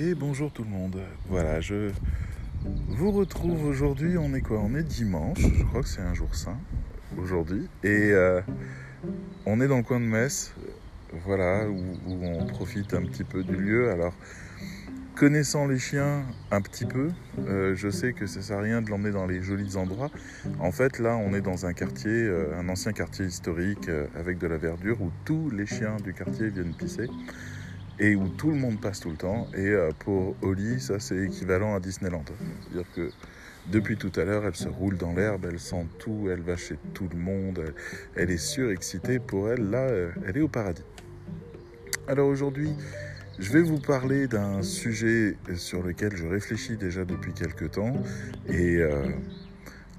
Et bonjour tout le monde. Voilà, je vous retrouve aujourd'hui. On est quoi ? On est dimanche, je crois que c'est un jour saint aujourd'hui. Et on est dans le coin de Metz, voilà, où on profite un petit peu du lieu. Alors, connaissant les chiens un petit peu, je sais que ça sert à rien de l'emmener dans les jolis endroits. En fait, là, on est dans un quartier, un ancien quartier historique avec de la verdure où tous les chiens du quartier viennent pisser et où tout le monde passe tout le temps. Et pour Oli, ça, c'est équivalent à Disneyland. C'est-à-dire que depuis tout à l'heure, elle se roule dans l'herbe, elle sent tout, elle va chez tout le monde, elle est surexcitée. Pour elle, là, elle est au paradis. Alors aujourd'hui, je vais vous parler d'un sujet sur lequel je réfléchis déjà depuis quelques temps, et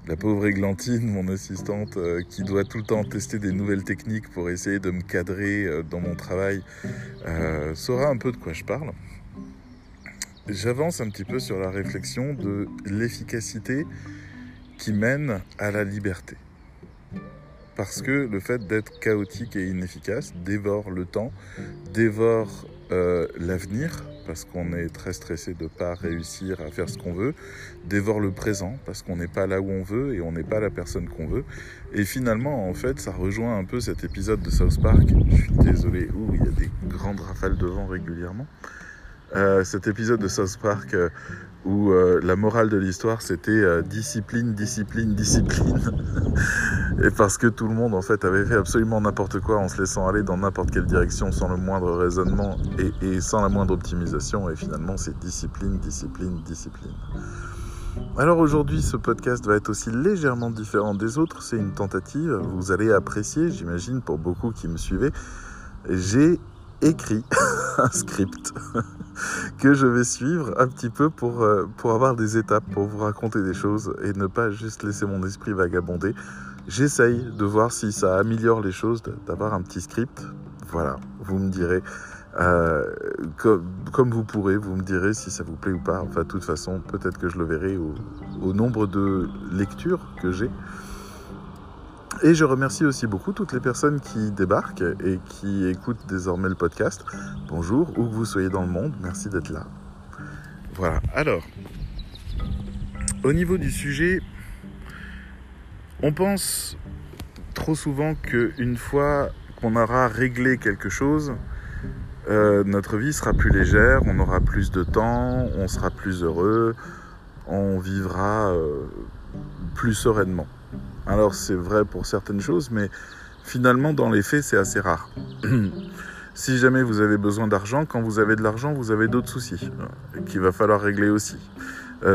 la pauvre Églantine, mon assistante, qui doit tout le temps tester des nouvelles techniques pour essayer de me cadrer dans mon travail, saura un peu de quoi je parle. J'avance un petit peu sur la réflexion de l'efficacité qui mène à la liberté. Parce que le fait d'être chaotique et inefficace dévore le temps, dévore l'avenir, parce qu'on est très stressé de ne pas réussir à faire ce qu'on veut, dévore le présent, parce qu'on n'est pas là où on veut et on n'est pas la personne qu'on veut. Et finalement, en fait, ça rejoint un peu cet épisode de South Park. Je suis désolé, où il y a des grandes rafales de vent régulièrement. Cet épisode de South Park où la morale de l'histoire c'était discipline, discipline, discipline. Et parce que tout le monde en fait avait fait absolument n'importe quoi en se laissant aller dans n'importe quelle direction sans le moindre raisonnement et sans la moindre optimisation, et finalement c'est discipline, discipline, discipline. Alors aujourd'hui, ce podcast va être aussi légèrement différent des autres, c'est une tentative, vous allez apprécier, j'imagine, pour beaucoup qui me suivaient. J'ai écrit un script que je vais suivre un petit peu pour avoir des étapes, pour vous raconter des choses et ne pas juste laisser mon esprit vagabonder. J'essaye de voir si ça améliore les choses, d'avoir un petit script. Voilà, vous me direz, comme vous pourrez, vous me direz si ça vous plaît ou pas. Enfin, de toute façon, peut-être que je le verrai au nombre de lectures que j'ai. Et je remercie aussi beaucoup toutes les personnes qui débarquent et qui écoutent désormais le podcast. Bonjour, où que vous soyez dans le monde, merci d'être là. Voilà, alors, au niveau du sujet, on pense trop souvent qu'une fois qu'on aura réglé quelque chose, notre vie sera plus légère, on aura plus de temps, on sera plus heureux, on vivra plus sereinement. Alors c'est vrai pour certaines choses, mais finalement dans les faits c'est assez rare. Si jamais vous avez besoin d'argent, quand vous avez de l'argent vous avez d'autres soucis qu'il va falloir régler aussi.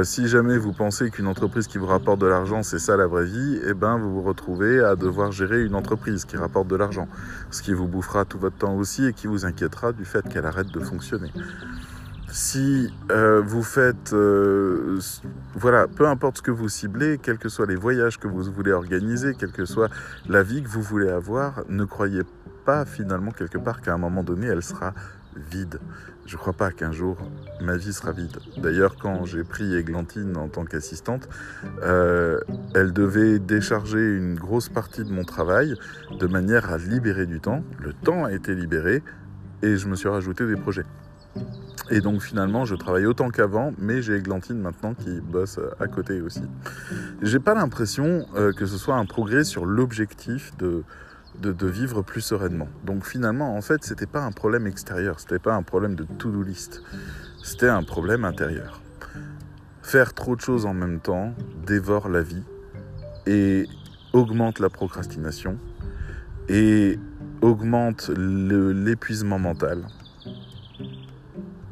Si jamais vous pensez qu'une entreprise qui vous rapporte de l'argent c'est ça la vraie vie, eh ben vous vous retrouvez à devoir gérer une entreprise qui rapporte de l'argent, ce qui vous bouffera tout votre temps aussi et qui vous inquiétera du fait qu'elle arrête de fonctionner. Si vous faites, voilà, peu importe ce que vous ciblez, quels que soient les voyages que vous voulez organiser, quelle que soit la vie que vous voulez avoir, ne croyez pas finalement quelque part qu'à un moment donné, elle sera vide. Je ne crois pas qu'un jour, ma vie sera vide. D'ailleurs, quand j'ai pris Églantine en tant qu'assistante, elle devait décharger une grosse partie de mon travail de manière à libérer du temps. Le temps a été libéré et je me suis rajouté des projets. Et donc finalement, je travaille autant qu'avant, mais j'ai Églantine maintenant qui bosse à côté aussi. J'ai pas l'impression que ce soit un progrès sur l'objectif de vivre plus sereinement. Donc finalement, en fait, c'était pas un problème extérieur, c'était pas un problème de to-do list, c'était un problème intérieur. Faire trop de choses en même temps dévore la vie et augmente la procrastination et augmente l'épuisement mental.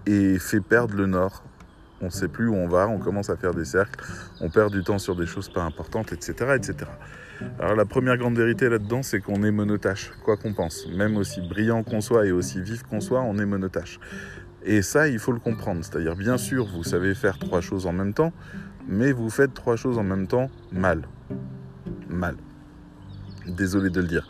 Et fait perdre le nord, on ne sait plus où on va, on commence à faire des cercles, on perd du temps sur des choses pas importantes, etc. etc. Alors la première grande vérité là-dedans, c'est qu'on est monotâche, quoi qu'on pense. Même aussi brillant qu'on soit et aussi vif qu'on soit, on est monotâche. Et ça, il faut le comprendre, c'est-à-dire bien sûr, vous savez faire trois choses en même temps, mais vous faites trois choses en même temps mal. Mal. Désolé de le dire.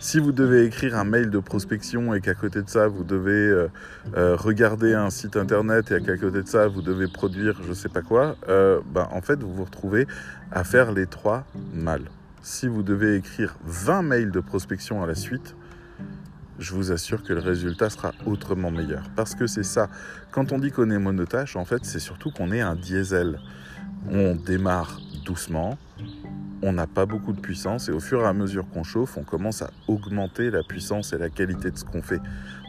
Si vous devez écrire un mail de prospection et qu'à côté de ça, vous devez regarder un site internet et qu'à côté de ça, vous devez produire je sais pas quoi, en fait, vous vous retrouvez à faire les trois mal. Si vous devez écrire 20 mails de prospection à la suite, je vous assure que le résultat sera autrement meilleur. Parce que c'est ça, quand on dit qu'on est monotache, en fait, c'est surtout qu'on est un diesel. On démarre doucement, on n'a pas beaucoup de puissance, et au fur et à mesure qu'on chauffe, on commence à augmenter la puissance et la qualité de ce qu'on fait.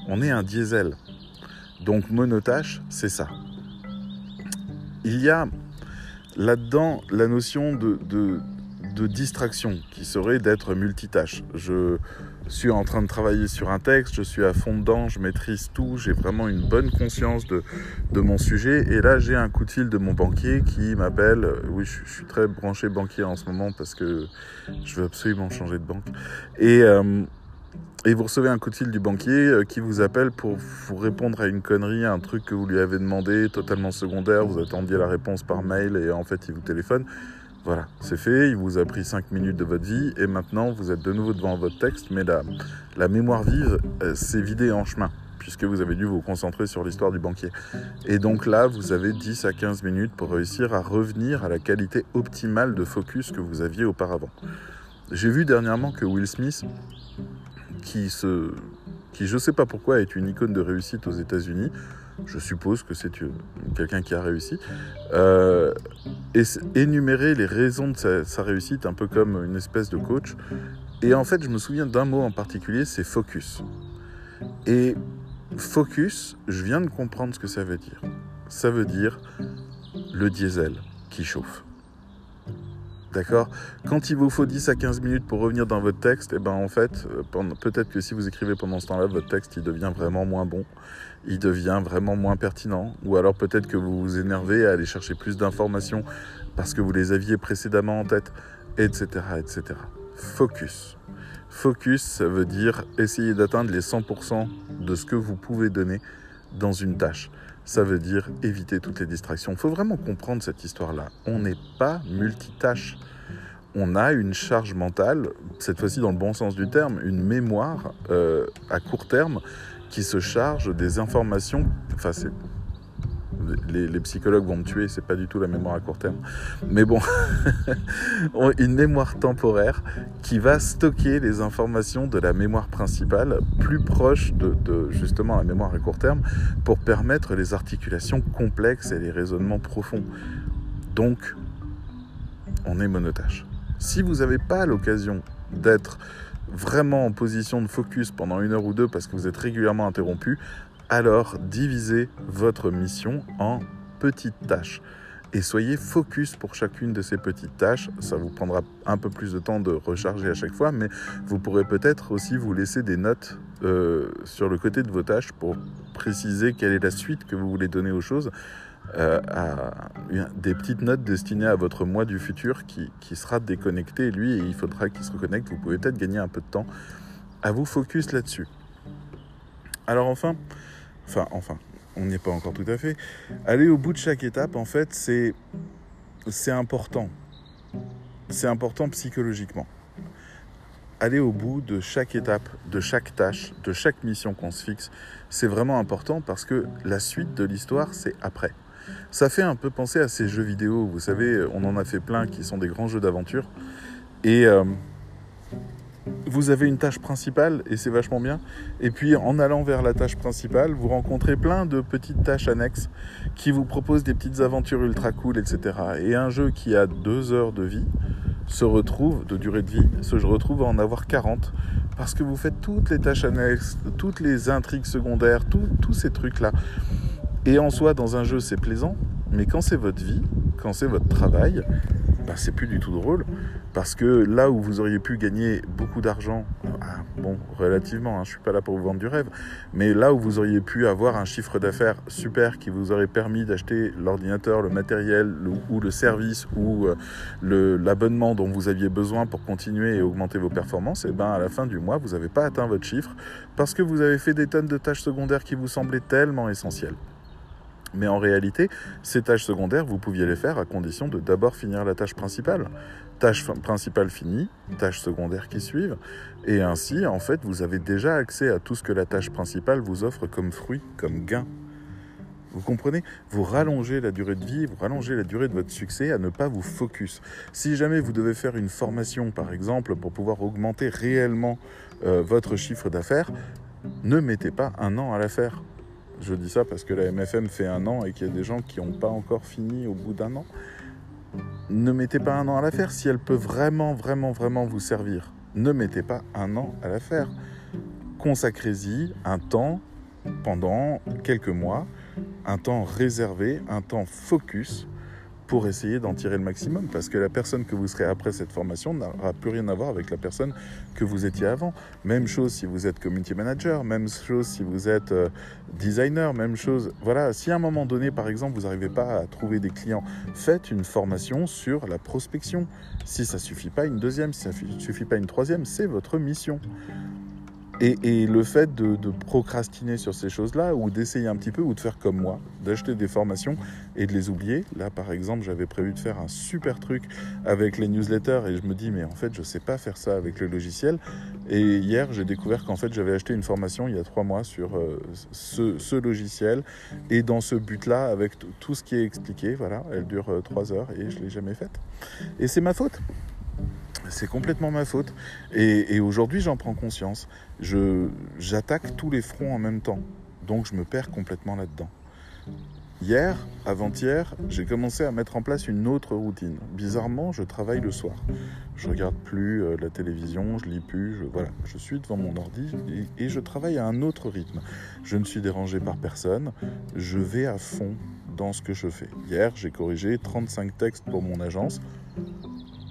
On est un diesel. Donc monotache, c'est ça. Il y a là-dedans la notion de distraction, qui serait d'être multitâche. Je suis en train de travailler sur un texte, je suis à fond dedans, je maîtrise tout, j'ai vraiment une bonne conscience de mon sujet, et là j'ai un coup de fil de mon banquier qui m'appelle. Oui, je suis très branché banquier en ce moment parce que je veux absolument changer de banque, et vous recevez un coup de fil du banquier qui vous appelle pour vous répondre à une connerie, à un truc que vous lui avez demandé, totalement secondaire, vous attendiez la réponse par mail et en fait il vous téléphone. Voilà, c'est fait, il vous a pris 5 minutes de votre vie et maintenant vous êtes de nouveau devant votre texte, mais la mémoire vive s'est vidée en chemin puisque vous avez dû vous concentrer sur l'histoire du banquier. Et donc là, vous avez 10 à 15 minutes pour réussir à revenir à la qualité optimale de focus que vous aviez auparavant. J'ai vu dernièrement que Will Smith, qui je ne sais pas pourquoi est une icône de réussite aux États-Unis, je suppose que c'est quelqu'un qui a réussi, et énumérer les raisons de sa réussite, un peu comme une espèce de coach. Et en fait, je me souviens d'un mot en particulier, c'est focus. Et focus, je viens de comprendre ce que ça veut dire. Ça veut dire le diesel qui chauffe. D'accord ? Quand il vous faut 10 à 15 minutes pour revenir dans votre texte, eh ben en fait, peut-être que si vous écrivez pendant ce temps-là, votre texte, il devient vraiment moins bon, il devient vraiment moins pertinent, ou alors peut-être que vous vous énervez à aller chercher plus d'informations parce que vous les aviez précédemment en tête, etc., etc. Focus. Focus, ça veut dire essayer d'atteindre les 100% de ce que vous pouvez donner dans une tâche. Ça veut dire éviter toutes les distractions. Il faut vraiment comprendre cette histoire-là. On n'est pas multitâche. On a une charge mentale, cette fois-ci dans le bon sens du terme, une mémoire à court terme qui se charge des informations... Enfin, les psychologues vont me tuer, c'est pas du tout la mémoire à court terme. Mais bon, une mémoire temporaire qui va stocker les informations de la mémoire principale plus proche de justement la mémoire à court terme pour permettre les articulations complexes et les raisonnements profonds. Donc, on est monotache. Si vous n'avez pas l'occasion d'être vraiment en position de focus pendant une heure ou deux parce que vous êtes régulièrement interrompu, alors, divisez votre mission en petites tâches et soyez focus pour chacune de ces petites tâches. Ça vous prendra un peu plus de temps de recharger à chaque fois, mais vous pourrez peut-être aussi vous laisser des notes sur le côté de vos tâches pour préciser quelle est la suite que vous voulez donner aux choses, des petites notes destinées à votre moi du futur qui sera déconnecté, lui, et il faudra qu'il se reconnecte. Vous pouvez peut-être gagner un peu de temps à vous focus là-dessus. Alors enfin, on n'y est pas encore tout à fait. Aller au bout de chaque étape, en fait, c'est important. C'est important psychologiquement. Aller au bout de chaque étape, de chaque tâche, de chaque mission qu'on se fixe, c'est vraiment important parce que la suite de l'histoire, c'est après. Ça fait un peu penser à ces jeux vidéo. Vous savez, on en a fait plein qui sont des grands jeux d'aventure. Et... vous avez une tâche principale et c'est vachement bien. Et puis en allant vers la tâche principale, vous rencontrez plein de petites tâches annexes qui vous proposent des petites aventures ultra cool, etc. Et un jeu qui a 2 heures de vie se retrouve à en avoir 40 parce que vous faites toutes les tâches annexes, toutes les intrigues secondaires, tous ces trucs-là. Et en soi, dans un jeu, c'est plaisant, mais quand c'est votre vie, quand c'est votre travail, ben, c'est plus du tout drôle parce que là où vous auriez pu gagner beaucoup d'argent, bon, relativement, je ne suis pas là pour vous vendre du rêve, mais là où vous auriez pu avoir un chiffre d'affaires super qui vous aurait permis d'acheter l'ordinateur, le matériel ou le service ou l'abonnement dont vous aviez besoin pour continuer et augmenter vos performances, et ben à la fin du mois, vous n'avez pas atteint votre chiffre parce que vous avez fait des tonnes de tâches secondaires qui vous semblaient tellement essentielles. Mais en réalité, ces tâches secondaires, vous pouviez les faire à condition de d'abord finir la tâche principale. Tâche principale finie, tâches secondaires qui suivent. Et ainsi, en fait, vous avez déjà accès à tout ce que la tâche principale vous offre comme fruit, comme gain. Vous comprenez ? Vous rallongez la durée de vie, vous rallongez la durée de votre succès à ne pas vous focus. Si jamais vous devez faire une formation, par exemple, pour pouvoir augmenter réellement votre chiffre d'affaires, ne mettez pas 1 an à la faire. Je dis ça parce que la MFM fait 1 an et qu'il y a des gens qui n'ont pas encore fini au bout d'1 an. Ne mettez pas 1 an à la faire si elle peut vraiment, vraiment, vraiment vous servir. Ne mettez pas 1 an à la faire. Consacrez-y un temps pendant quelques mois, un temps réservé, un temps focus pour essayer d'en tirer le maximum, parce que la personne que vous serez après cette formation n'aura plus rien à voir avec la personne que vous étiez avant. Même chose si vous êtes community manager, même chose si vous êtes designer, même chose. Voilà, si à un moment donné, par exemple, vous n'arrivez pas à trouver des clients, faites une formation sur la prospection. Si ça ne suffit pas, une deuxième, si ça ne suffit pas, une troisième, c'est votre mission. Et le fait de procrastiner sur ces choses-là, ou d'essayer un petit peu, ou de faire comme moi, d'acheter des formations et de les oublier. Là, par exemple, j'avais prévu de faire un super truc avec les newsletters et je me dis, mais en fait, je ne sais pas faire ça avec le logiciel. Et hier, j'ai découvert qu'en fait, j'avais acheté une formation il y a 3 mois sur ce logiciel. Et dans ce but-là, avec tout ce qui est expliqué, voilà, elle dure 3 heures et je ne l'ai jamais faite. Et c'est ma faute. C'est complètement ma faute. Et aujourd'hui, j'en prends conscience. J'attaque tous les fronts en même temps. Donc, je me perds complètement là-dedans. Hier, avant-hier, j'ai commencé à mettre en place une autre routine. Bizarrement, je travaille le soir. Je ne regarde plus la télévision, je ne lis plus. Voilà, je suis devant mon ordi et je travaille à un autre rythme. Je ne suis dérangé par personne. Je vais à fond dans ce que je fais. Hier, j'ai corrigé 35 textes pour mon agence.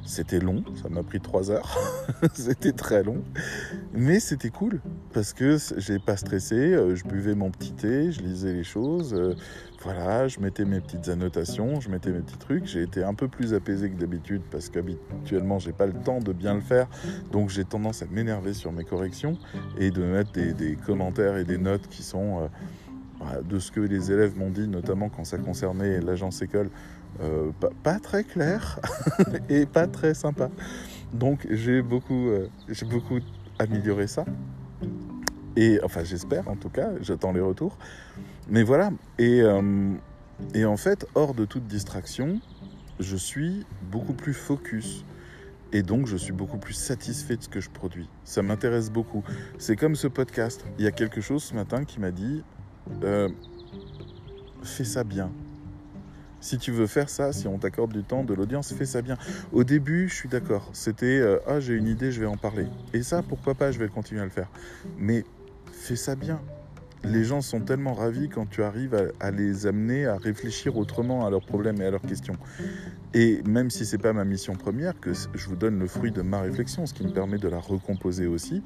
C'était long, ça m'a pris 3 heures, c'était très long, mais c'était cool, parce que j'ai pas stressé, je buvais mon petit thé, je lisais les choses, voilà, je mettais mes petites annotations, je mettais mes petits trucs, j'ai été un peu plus apaisé que d'habitude, parce qu'habituellement j'ai pas le temps de bien le faire, donc j'ai tendance à m'énerver sur mes corrections, et de mettre des commentaires et des notes qui sont, de ce que les élèves m'ont dit, notamment quand ça concernait l'agence école, pas très clair et pas très sympa. Donc j'ai beaucoup amélioré ça. Et enfin j'espère en tout cas, j'attends les retours. Mais voilà, et en fait hors de toute distraction, je suis beaucoup plus focus. Et donc, je suis beaucoup plus satisfait de ce que je produis. Ça m'intéresse beaucoup. C'est comme ce podcast. Il y a quelque chose ce matin qui m'a dit fais ça bien. Si tu veux faire ça, si on t'accorde du temps, de l'audience, fais ça bien. Au début, je suis d'accord. C'était j'ai une idée, je vais en parler. Et ça, pourquoi pas, je vais continuer à le faire. Mais fais ça bien. Les gens sont tellement ravis quand tu arrives à les amener à réfléchir autrement à leurs problèmes et à leurs questions. Et même si c'est pas ma mission première, que je vous donne le fruit de ma réflexion, ce qui me permet de la recomposer aussi,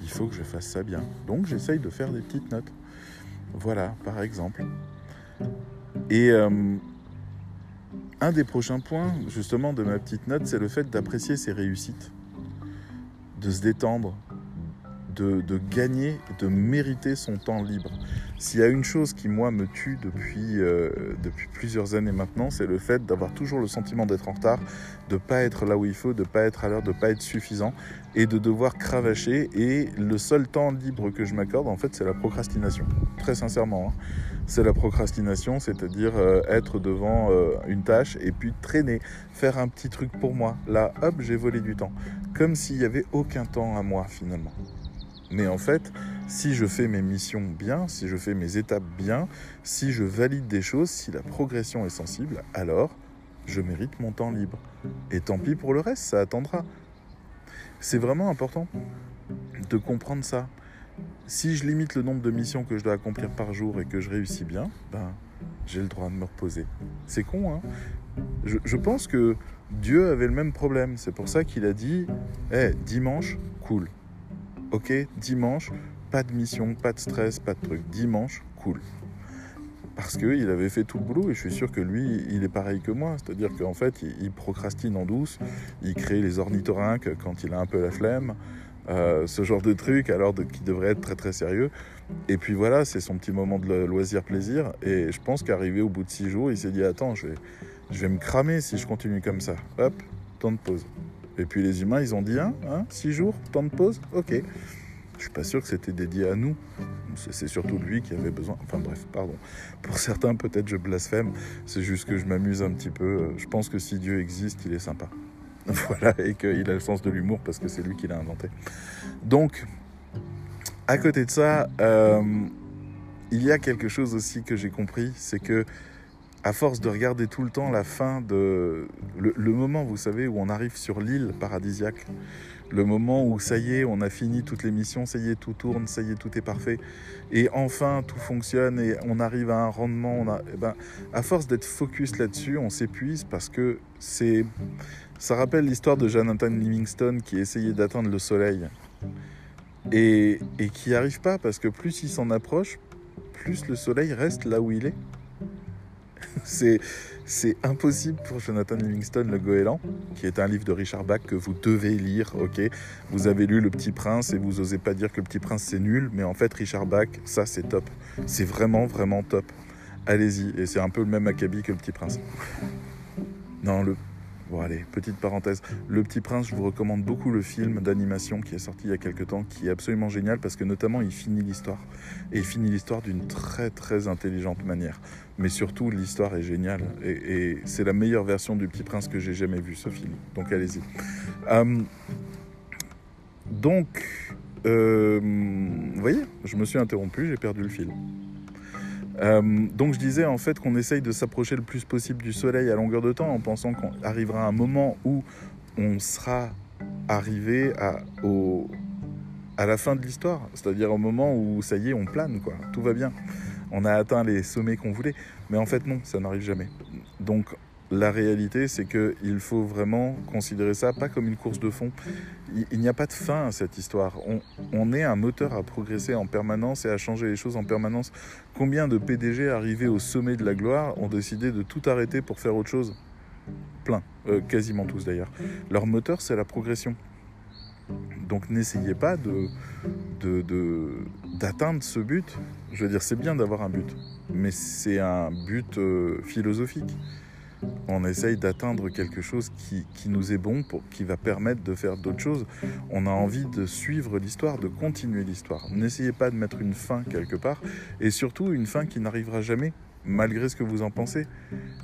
il faut que je fasse ça bien. Donc, j'essaye de faire des petites notes. Voilà, par exemple. Et un des prochains points, justement, de ma petite note, c'est le fait d'apprécier ses réussites, de se détendre, de gagner, de mériter son temps libre. S'il y a une chose qui, moi, me tue depuis plusieurs années maintenant, c'est le fait d'avoir toujours le sentiment d'être en retard, de ne pas être là où il faut, de ne pas être à l'heure, de ne pas être suffisant et de devoir cravacher. Et le seul temps libre que je m'accorde, en fait, c'est la procrastination. Très sincèrement, hein. C'est la procrastination, c'est-à-dire être devant une tâche et puis traîner, faire un petit truc pour moi. Là, hop, j'ai volé du temps. Comme s'il n'y avait aucun temps à moi, finalement. Mais en fait, si je fais mes missions bien, si je fais mes étapes bien, si je valide des choses, si la progression est sensible, alors je mérite mon temps libre. Et tant pis pour le reste, ça attendra. C'est vraiment important de comprendre ça. Si je limite le nombre de missions que je dois accomplir par jour et que je réussis bien, j'ai le droit de me reposer. C'est con, hein ? Je pense que Dieu avait le même problème. C'est pour ça qu'il a dit « Hey, dimanche, cool. Ok, dimanche, pas de mission, pas de stress, pas de truc. Dimanche, cool. » Parce qu'il avait fait tout le boulot et je suis sûr que lui, il est pareil que moi. C'est-à-dire qu'en fait, il procrastine en douce, il crée les ornithorynques quand il a un peu la flemme. Ce genre de truc qui devrait être très très sérieux, et puis voilà, c'est son petit moment de loisir-plaisir, et je pense qu'arrivé au bout de 6 jours, il s'est dit attends, je vais me cramer si je continue comme ça, hop, temps de pause. Et puis les humains, ils ont dit 6 jours, temps de pause, ok. Je suis pas sûr que c'était dédié à nous, c'est surtout lui qui avait besoin, enfin bref, pardon, pour certains peut-être je blasphème, c'est juste que je m'amuse un petit peu, je pense que si Dieu existe, il est sympa. Voilà, et qu'il a le sens de l'humour parce que c'est lui qui l'a inventé. Donc, À côté de ça, il y a quelque chose aussi que j'ai compris, c'est que à force de regarder tout le temps la fin de... Le moment, vous savez, où on arrive sur l'île paradisiaque, le moment où ça y est, on a fini toutes les missions, ça y est, tout tourne, ça y est, tout est parfait, et enfin, tout fonctionne, et on arrive à un rendement, eh ben, à force d'être focus là-dessus, on s'épuise, parce que c'est... Ça rappelle l'histoire de Jonathan Livingstone qui essayait d'atteindre le soleil, et qui n'y arrive pas, parce que plus il s'en approche, plus le soleil reste là où il est. C'est impossible pour Jonathan Livingstone, le goéland, qui est un livre de Richard Bach que vous devez lire, ok. Vous avez lu Le Petit Prince et vous n'osez pas dire que Le Petit Prince c'est nul, mais en fait Richard Bach, ça c'est top. C'est vraiment, vraiment top. Allez-y, et c'est un peu le même acabit que Le Petit Prince. Non, bon allez, petite parenthèse. Le Petit Prince, je vous recommande beaucoup le film d'animation qui est sorti il y a quelques temps, qui est absolument génial parce que notamment il finit l'histoire. Et il finit l'histoire d'une très très intelligente manière. Mais surtout, l'histoire est géniale. Et c'est la meilleure version du Petit Prince que j'ai jamais vue, ce film. Donc allez-y. Vous voyez, je me suis interrompu, j'ai perdu le fil. Donc je disais en fait qu'on essaye de s'approcher le plus possible du soleil à longueur de temps en pensant qu'on arrivera à un moment où on sera arrivé à la fin de l'histoire, c'est-à-dire au moment où ça y est on plane quoi, tout va bien, on a atteint les sommets qu'on voulait, mais en fait non, ça n'arrive jamais. Donc la réalité c'est qu'il faut vraiment considérer ça pas comme une course de fond, il n'y a pas de fin à cette histoire, on est un moteur à progresser en permanence et à changer les choses en permanence. Combien de PDG arrivés au sommet de la gloire ont décidé de tout arrêter pour faire autre chose? Plein, quasiment tous d'ailleurs. Leur moteur c'est la progression. Donc n'essayez pas d'atteindre ce but, je veux dire c'est bien d'avoir un but, mais c'est un but philosophique. On essaye d'atteindre quelque chose qui nous est bon, qui va permettre de faire d'autres choses. On a envie de suivre l'histoire, de continuer l'histoire. N'essayez pas de mettre une fin quelque part, et surtout une fin qui n'arrivera jamais, malgré ce que vous en pensez.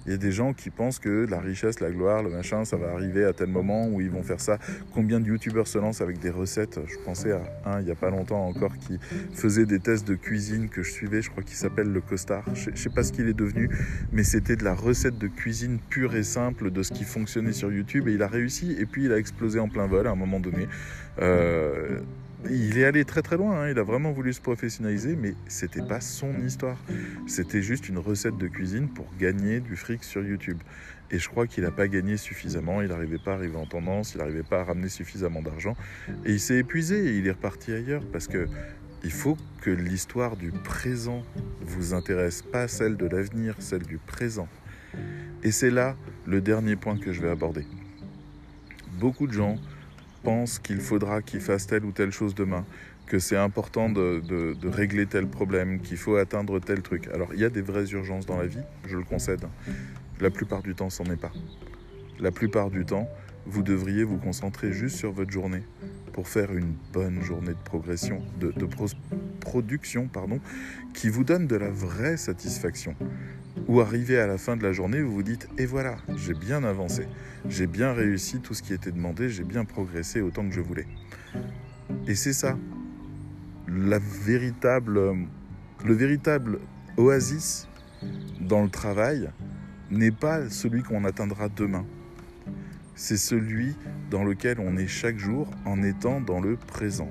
Il y a des gens qui pensent que la richesse, la gloire, le machin, ça va arriver à tel moment où ils vont faire ça. Combien de youtubeurs se lancent avec des recettes? Je pensais à un, il n'y a pas longtemps encore, qui faisait des tests de cuisine que je suivais, je crois qu'il s'appelle Le Costard. Je ne sais pas ce qu'il est devenu, mais c'était de la recette de cuisine pure et simple de ce qui fonctionnait sur YouTube, et il a réussi, et puis il a explosé en plein vol à un moment donné. Il est allé très très loin, hein. Il a vraiment voulu se professionnaliser, mais c'était pas son histoire. C'était juste une recette de cuisine pour gagner du fric sur YouTube. Et je crois qu'il n'a pas gagné suffisamment, il n'arrivait pas à arriver en tendance, il n'arrivait pas à ramener suffisamment d'argent. Et il s'est épuisé et il est reparti ailleurs parce que il faut que l'histoire du présent vous intéresse, pas celle de l'avenir, celle du présent. Et c'est là le dernier point que je vais aborder. Beaucoup de gens pense qu'il faudra qu'il fasse telle ou telle chose demain, que c'est important de régler tel problème, qu'il faut atteindre tel truc. Alors, il y a des vraies urgences dans la vie, je le concède. La plupart du temps, c'en est pas. La plupart du temps, vous devriez vous concentrer juste sur votre journée pour faire une bonne journée de progression, production, qui vous donne de la vraie satisfaction. Ou arrivé à la fin de la journée, vous vous dites « Et voilà, j'ai bien avancé, j'ai bien réussi tout ce qui était demandé, j'ai bien progressé autant que je voulais. » Et c'est ça, le véritable oasis dans le travail n'est pas celui qu'on atteindra demain. C'est celui dans lequel on est chaque jour en étant dans le présent.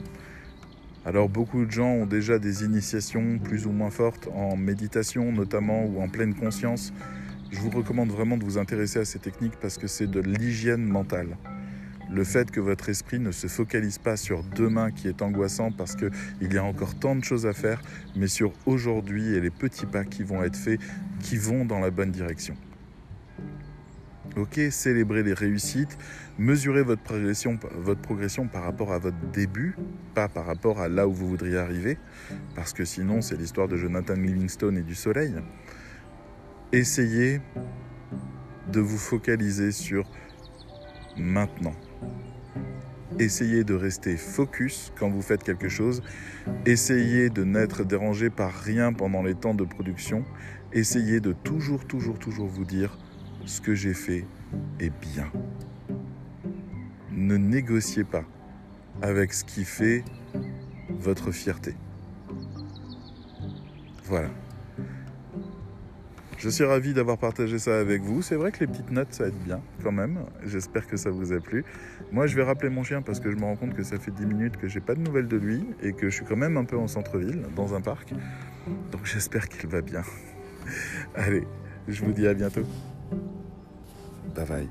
Alors beaucoup de gens ont déjà des initiations plus ou moins fortes en méditation notamment ou en pleine conscience. Je vous recommande vraiment de vous intéresser à ces techniques parce que c'est de l'hygiène mentale. Le fait que votre esprit ne se focalise pas sur demain qui est angoissant parce qu'il y a encore tant de choses à faire, mais sur aujourd'hui et les petits pas qui vont être faits, qui vont dans la bonne direction. Ok, célébrez les réussites, mesurez votre progression par rapport à votre début, pas par rapport à là où vous voudriez arriver, parce que sinon c'est l'histoire de Jonathan Livingstone et du soleil. Essayez de vous focaliser sur maintenant. Essayez de rester focus quand vous faites quelque chose. Essayez de n'être dérangé par rien pendant les temps de production. Essayez de toujours vous dire ce que j'ai fait est bien. Ne négociez pas avec ce qui fait votre fierté. Voilà. Je suis ravi d'avoir partagé ça avec vous. C'est vrai que les petites notes, ça aide bien, quand même. J'espère que ça vous a plu. Moi, je vais rappeler mon chien parce que je me rends compte que ça fait 10 minutes que j'ai pas de nouvelles de lui et que je suis quand même un peu en centre-ville, dans un parc. Donc, j'espère qu'il va bien. Allez, je vous dis à bientôt. Bye bye.